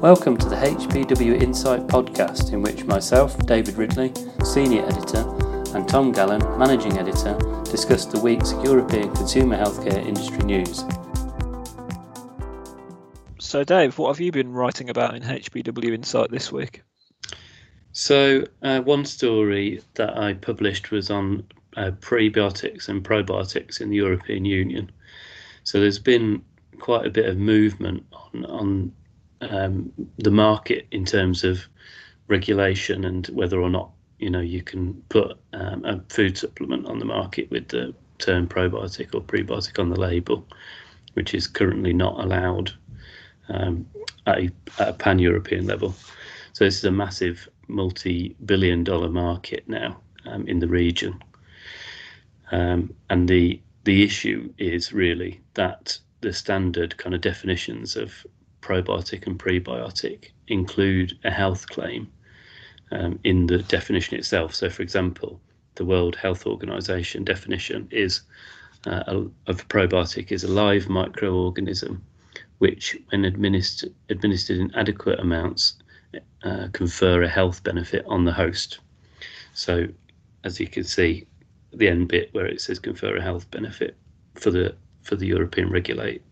Welcome to the HPW Insight podcast, in which myself, David Ridley, Senior Editor, and Tom Gallen, Managing Editor, discuss the week's European consumer healthcare industry news. So Dave, what have you been writing about in HPW Insight this week? So one story that I published was on prebiotics and probiotics in the European Union. So there's been quite a bit of movement on the market in terms of regulation and whether or not you can put a food supplement on the market with the term probiotic or prebiotic on the label, which is currently not allowed at a pan-European level. So this is a massive multi-billion dollar market now in the region. And the issue is really that the standard kind of definitions of probiotic and prebiotic include a health claim in the definition itself. So, for example, the World Health Organization definition is of probiotic is a live microorganism which, when administered in adequate amounts, confer a health benefit on the host. So, as you can see, the end bit where it says confer a health benefit for the European regulator,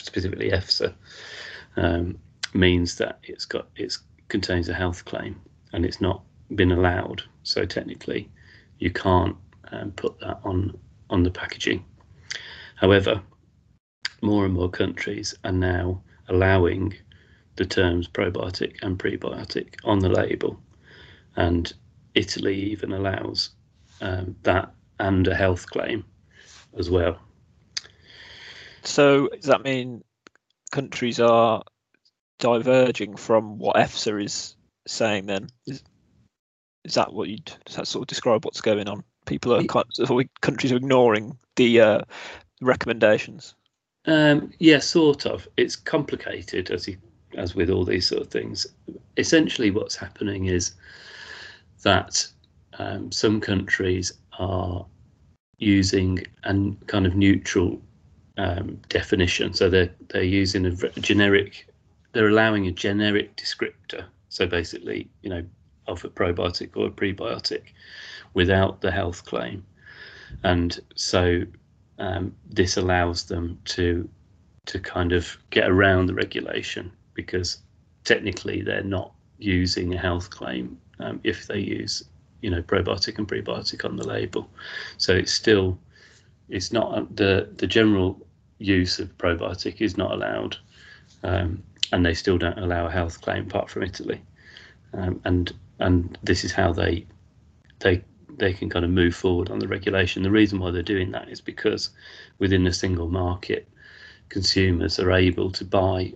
specifically EFSA, means that it contains a health claim, and it's not been allowed. So technically, you can't put that on the packaging. However, more and more countries are now allowing the terms probiotic and prebiotic on the label, and Italy even allows that and a health claim as well. So does that mean countries are diverging from what EFSA is saying then? Is that what you'd sort of describe what's going on? People are countries are ignoring the recommendations. Yeah, sort of. It's complicated as with all these sort of things. Essentially, what's happening is that some countries are using a kind of neutral definition, so they're using a generic. They're allowing a generic descriptor, so basically, of a probiotic or a prebiotic, without the health claim, and so this allows them to kind of get around the regulation, because technically they're not using a health claim if they use probiotic and prebiotic on the label. So it's not the general use of probiotic is not allowed, and they still don't allow a health claim apart from Italy, and this is how they can kind of move forward on the regulation. The reason why they're doing that is because within the single market, consumers are able to buy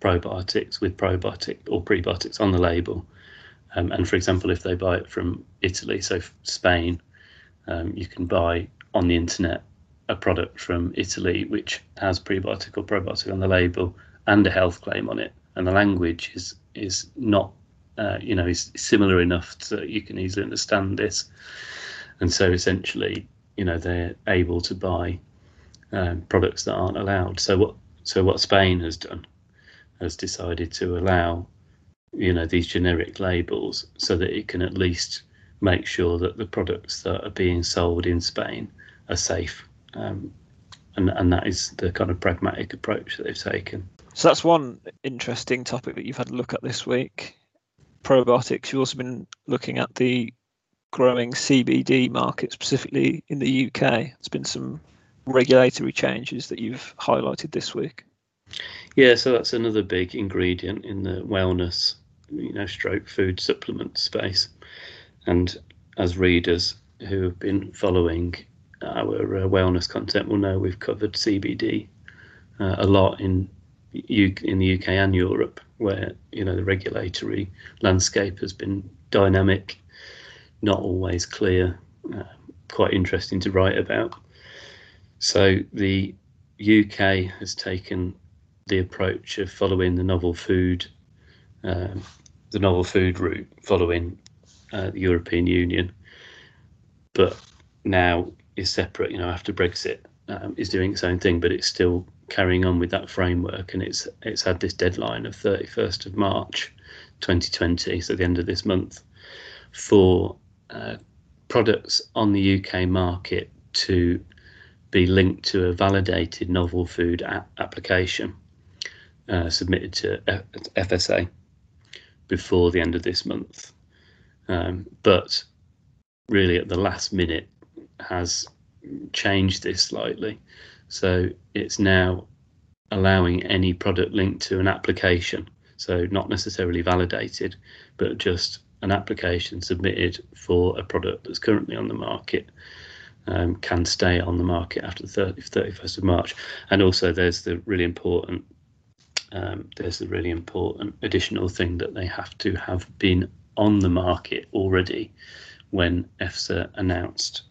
probiotics with probiotic or prebiotics on the label, and for example, if they buy it from Italy, so Spain, you can buy on the internet a product from Italy which has prebiotic or probiotic on the label and a health claim on it, and the language is not is similar enough so that you can easily understand this, and so essentially they're able to buy products that aren't allowed. So what Spain has done has decided to allow these generic labels so that it can at least make sure that the products that are being sold in Spain are safe, and that is the kind of pragmatic approach that they've taken. So that's one interesting topic that you've had a look at this week, probiotics. You've also been looking at the growing CBD market, specifically in the UK. There's been some regulatory changes that you've highlighted this week. Yeah, so that's another big ingredient in the wellness, stroke food supplement space. And as readers who have been following our wellness content will know, we've covered CBD a lot in the UK and Europe, where the regulatory landscape has been dynamic, not always clear, quite interesting to write about. So the UK has taken the approach of following the novel food route, following the European Union, but now is separate. After Brexit, is doing its own thing, but it's still carrying on with that framework, and it's had this deadline of 31st of March 2020, so the end of this month, for products on the UK market to be linked to a validated novel food application submitted to FSA before the end of this month. But really at the last minute has changed this slightly. So it's now allowing any product linked to an application. So not necessarily validated, but just an application submitted for a product that's currently on the market can stay on the market after the 31st of March. And also there's the really important additional thing that they have to have been on the market already when EFSA announced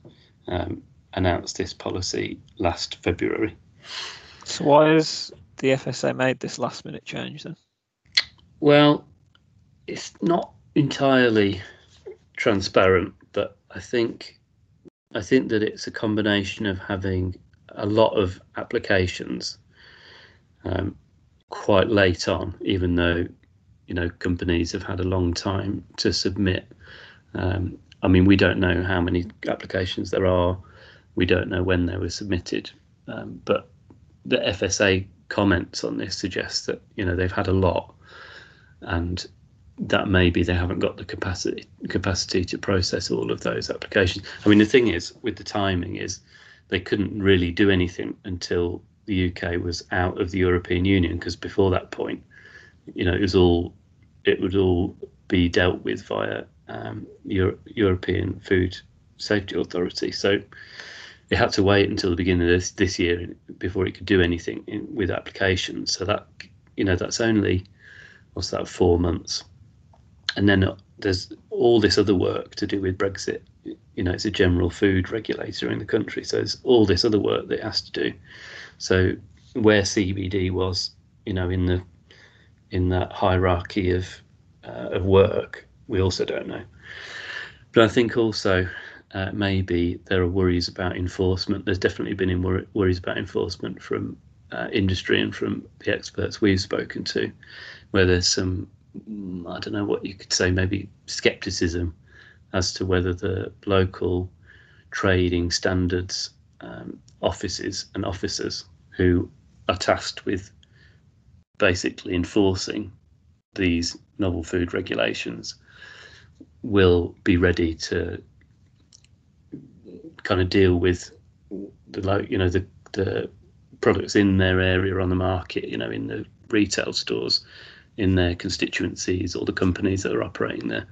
this policy last February. So why has the FSA made this last minute change then? Well, it's not entirely transparent, but I think that it's a combination of having a lot of applications quite late on, even though, you know, companies have had a long time to submit. I mean, we don't know how many applications there are. We don't know when they were submitted, but the FSA comments on this suggest that, you know, they've had a lot, and that maybe they haven't got the capacity to process all of those applications. I mean, the thing is with the timing is they couldn't really do anything until the UK was out of the European Union, because before that point, you know, it would all be dealt with via European Food Safety Authority. So it had to wait until the beginning of this year before it could do anything with applications. So that, you know, that's only, what's that, 4 months. And then there's all this other work to do with Brexit. You know, it's a general food regulator in the country, so there's all this other work that it has to do. So where CBD was, you know, in that hierarchy of work, we also don't know. But I think also maybe there are worries about enforcement. There's definitely been worries about enforcement from industry and from the experts we've spoken to, where there's some, I don't know what you could say, maybe scepticism as to whether the local trading standards offices and officers who are tasked with basically enforcing these novel food regulations will be ready to kind of deal with the, you know, the products in their area on the market, you know, in the retail stores in their constituencies or the companies that are operating there,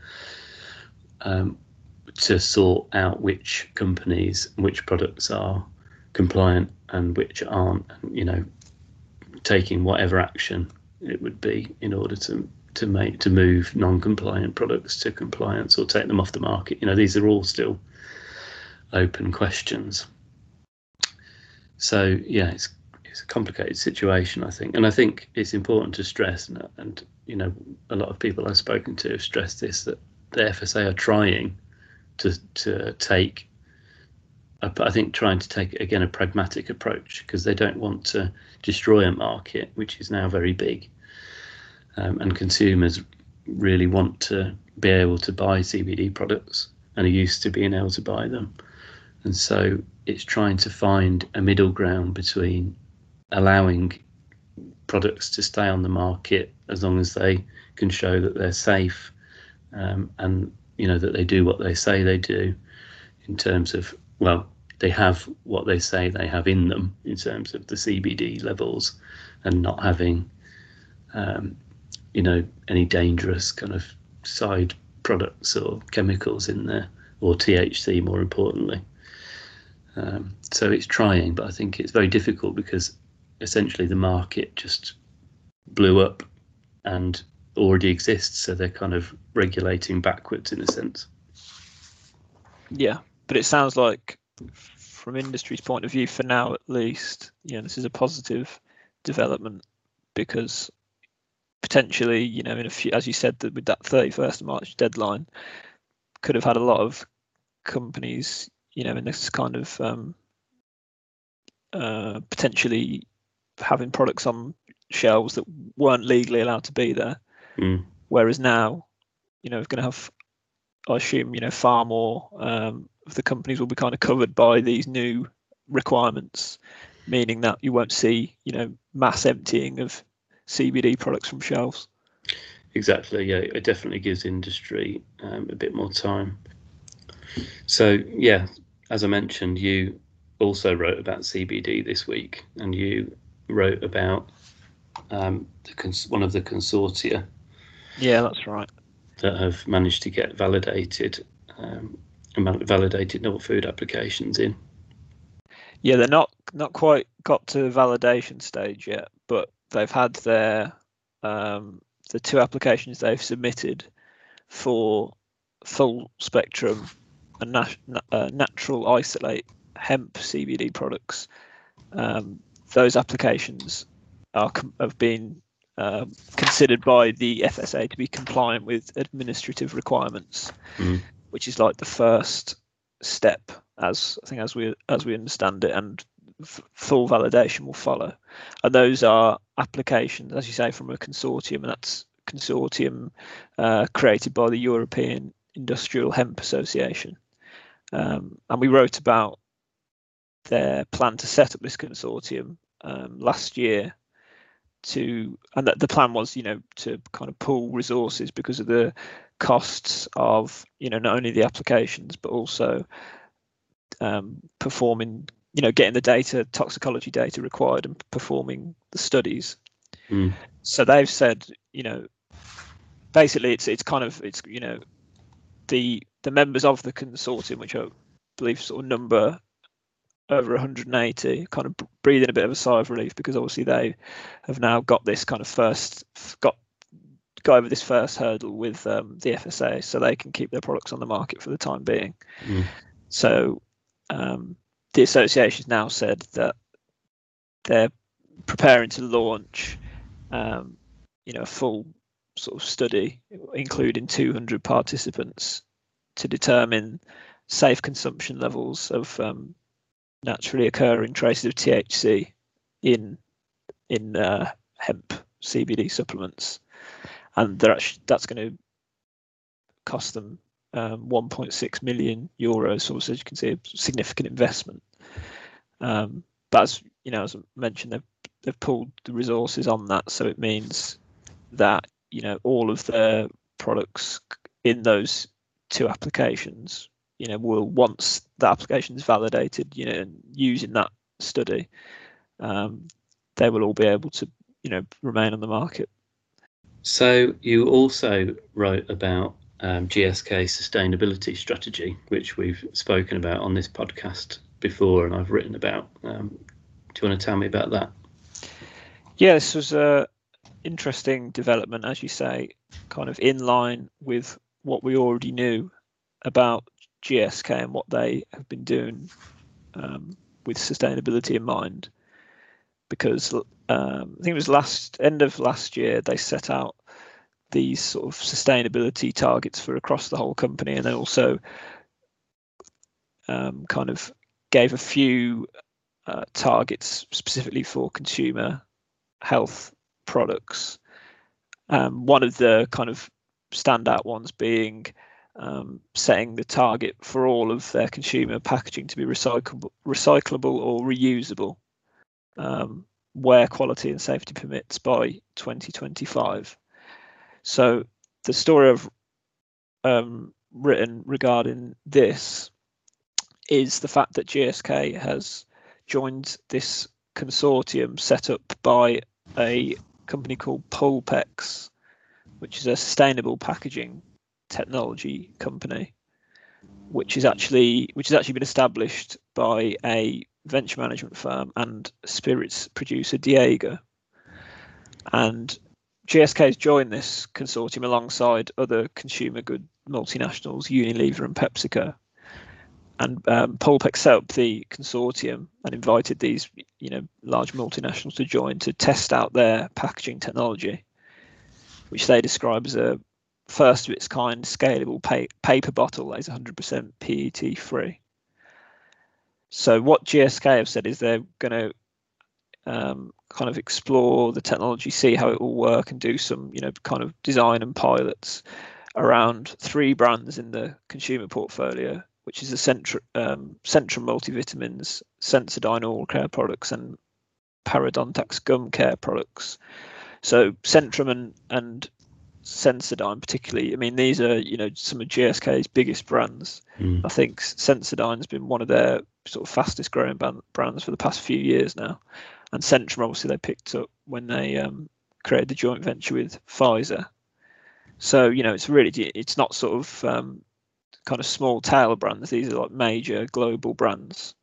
to sort out which companies, which products are compliant and which aren't, and, you know, taking whatever action it would be in order to move non-compliant products to compliance or take them off the market. You know, these are all still open questions. So yeah, it's a complicated situation, I think, and I think it's important to stress, and you know, a lot of people I've spoken to have stressed this, that the FSA are trying to take again a pragmatic approach, because they don't want to destroy a market which is now very big, and consumers really want to be able to buy CBD products and are used to being able to buy them. And so it's trying to find a middle ground between allowing products to stay on the market as long as they can show that they're safe, and you know that they do what they say they do in terms of, well, they have what they say they have in them in terms of the CBD levels, and not having you know, any dangerous kind of side products or chemicals in there, or THC more importantly. So it's trying, but I think it's very difficult, because essentially the market just blew up and already exists, so they're kind of regulating backwards in a sense. Yeah, but it sounds like from industry's point of view, for now at least, you know, this is a positive development, because potentially, you know, in a few, as you said, that with that 31st of March deadline, could have had a lot of companies, you know, in this kind of potentially having products on shelves that weren't legally allowed to be there. Mm. Whereas now, you know, we're going to have, I assume, you know, far more of the companies will be kind of covered by these new requirements, meaning that you won't see, you know, mass emptying of CBD products from shelves. Exactly. Yeah, it definitely gives industry a bit more time. So, yeah, as I mentioned, you also wrote about CBD this week, and you wrote about one of the consortia. Yeah, that's right. That have managed to get validated novel food applications in. Yeah, they're not quite got to the validation stage yet, but they've had their the two applications they've submitted for full spectrum and natural isolate hemp CBD products. Those applications have been considered by the FSA to be compliant with administrative requirements, which is like the first step, as we understand it, and full validation will follow. And those are applications, as you say, from a consortium, and that's consortium created by the European Industrial Hemp Association. And we wrote about their plan to set up this consortium last year, and that the plan was, you know, to kind of pool resources because of the costs of, you know, not only the applications but also performing, you know, getting the data, toxicology data required, and performing the studies. So they've said, you know, basically it's you know, the members of the consortium, which I believe sort of number over 180, kind of breathing a bit of a sigh of relief, because obviously they have now got this kind of got over this first hurdle with the FSA, so they can keep their products on the market for the time being. So the association's now said that they're preparing to launch, you know, a full sort of study including 200 participants to determine safe consumption levels of naturally occurring traces of THC in hemp CBD supplements, and that's going to cost them 1.6 million euros. So as you can see, a significant investment. But as you know, as I mentioned, they've pulled the resources on that, so it means that, you know, all of the products in those two applications, you know, will, once the application is validated, you know, and using that study, they will all be able to, you know, remain on the market. So you also wrote about GSK sustainability strategy, which we've spoken about on this podcast before, and I've written about. Do you want to tell me about that? Yeah, this was an interesting development, as you say, kind of in line with what we already knew about GSK and what they have been doing with sustainability in mind, because I think it was end of last year they set out these sort of sustainability targets for across the whole company, and they also kind of gave a few targets specifically for consumer health products. One of the kind of standout ones being setting the target for all of their consumer packaging to be recyclable or reusable, where quality and safety permits, by 2025. So the story I've written regarding this is the fact that GSK has joined this consortium set up by a company called Pulpex, which is a sustainable packaging technology company, which has actually been established by a venture management firm and spirits producer Diageo. And GSK has joined this consortium alongside other consumer good multinationals, Unilever and PepsiCo. And Pulpex set up the consortium and invited these, you know, large multinationals to join to test out their packaging technology, which they describe as a first of its kind scalable paper bottle that is 100% PET free. So what GSK have said is they're going to kind of explore the technology, see how it will work, and do some, you know, kind of design and pilots around three brands in the consumer portfolio, which is the Centrum multivitamins, Sensodyne oral care products, and Parodontax gum care products. So Centrum and Sensodyne particularly, I mean, these are, you know, some of GSK's biggest brands. I think Sensodyne's been one of their sort of fastest growing brands for the past few years now. And Centrum, obviously, they picked up when they created the joint venture with Pfizer. So, you know, it's really, it's not sort of kind of small tail brands. These are like major global brands.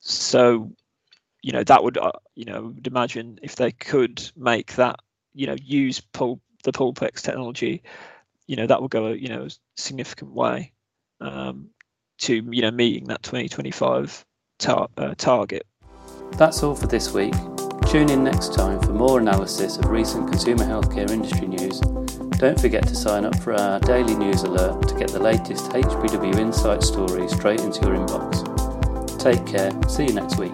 So, you know, that would, you know, I would imagine if they could make that, you know, use the Pulpex technology, you know, that would go, you know, a significant way to, you know, meeting that 2025 target. That's all for this week. Tune in next time for more analysis of recent consumer healthcare industry news. Don't forget to sign up for our daily news alert to get the latest HPW Insight story straight into your inbox. Take care. See you next week.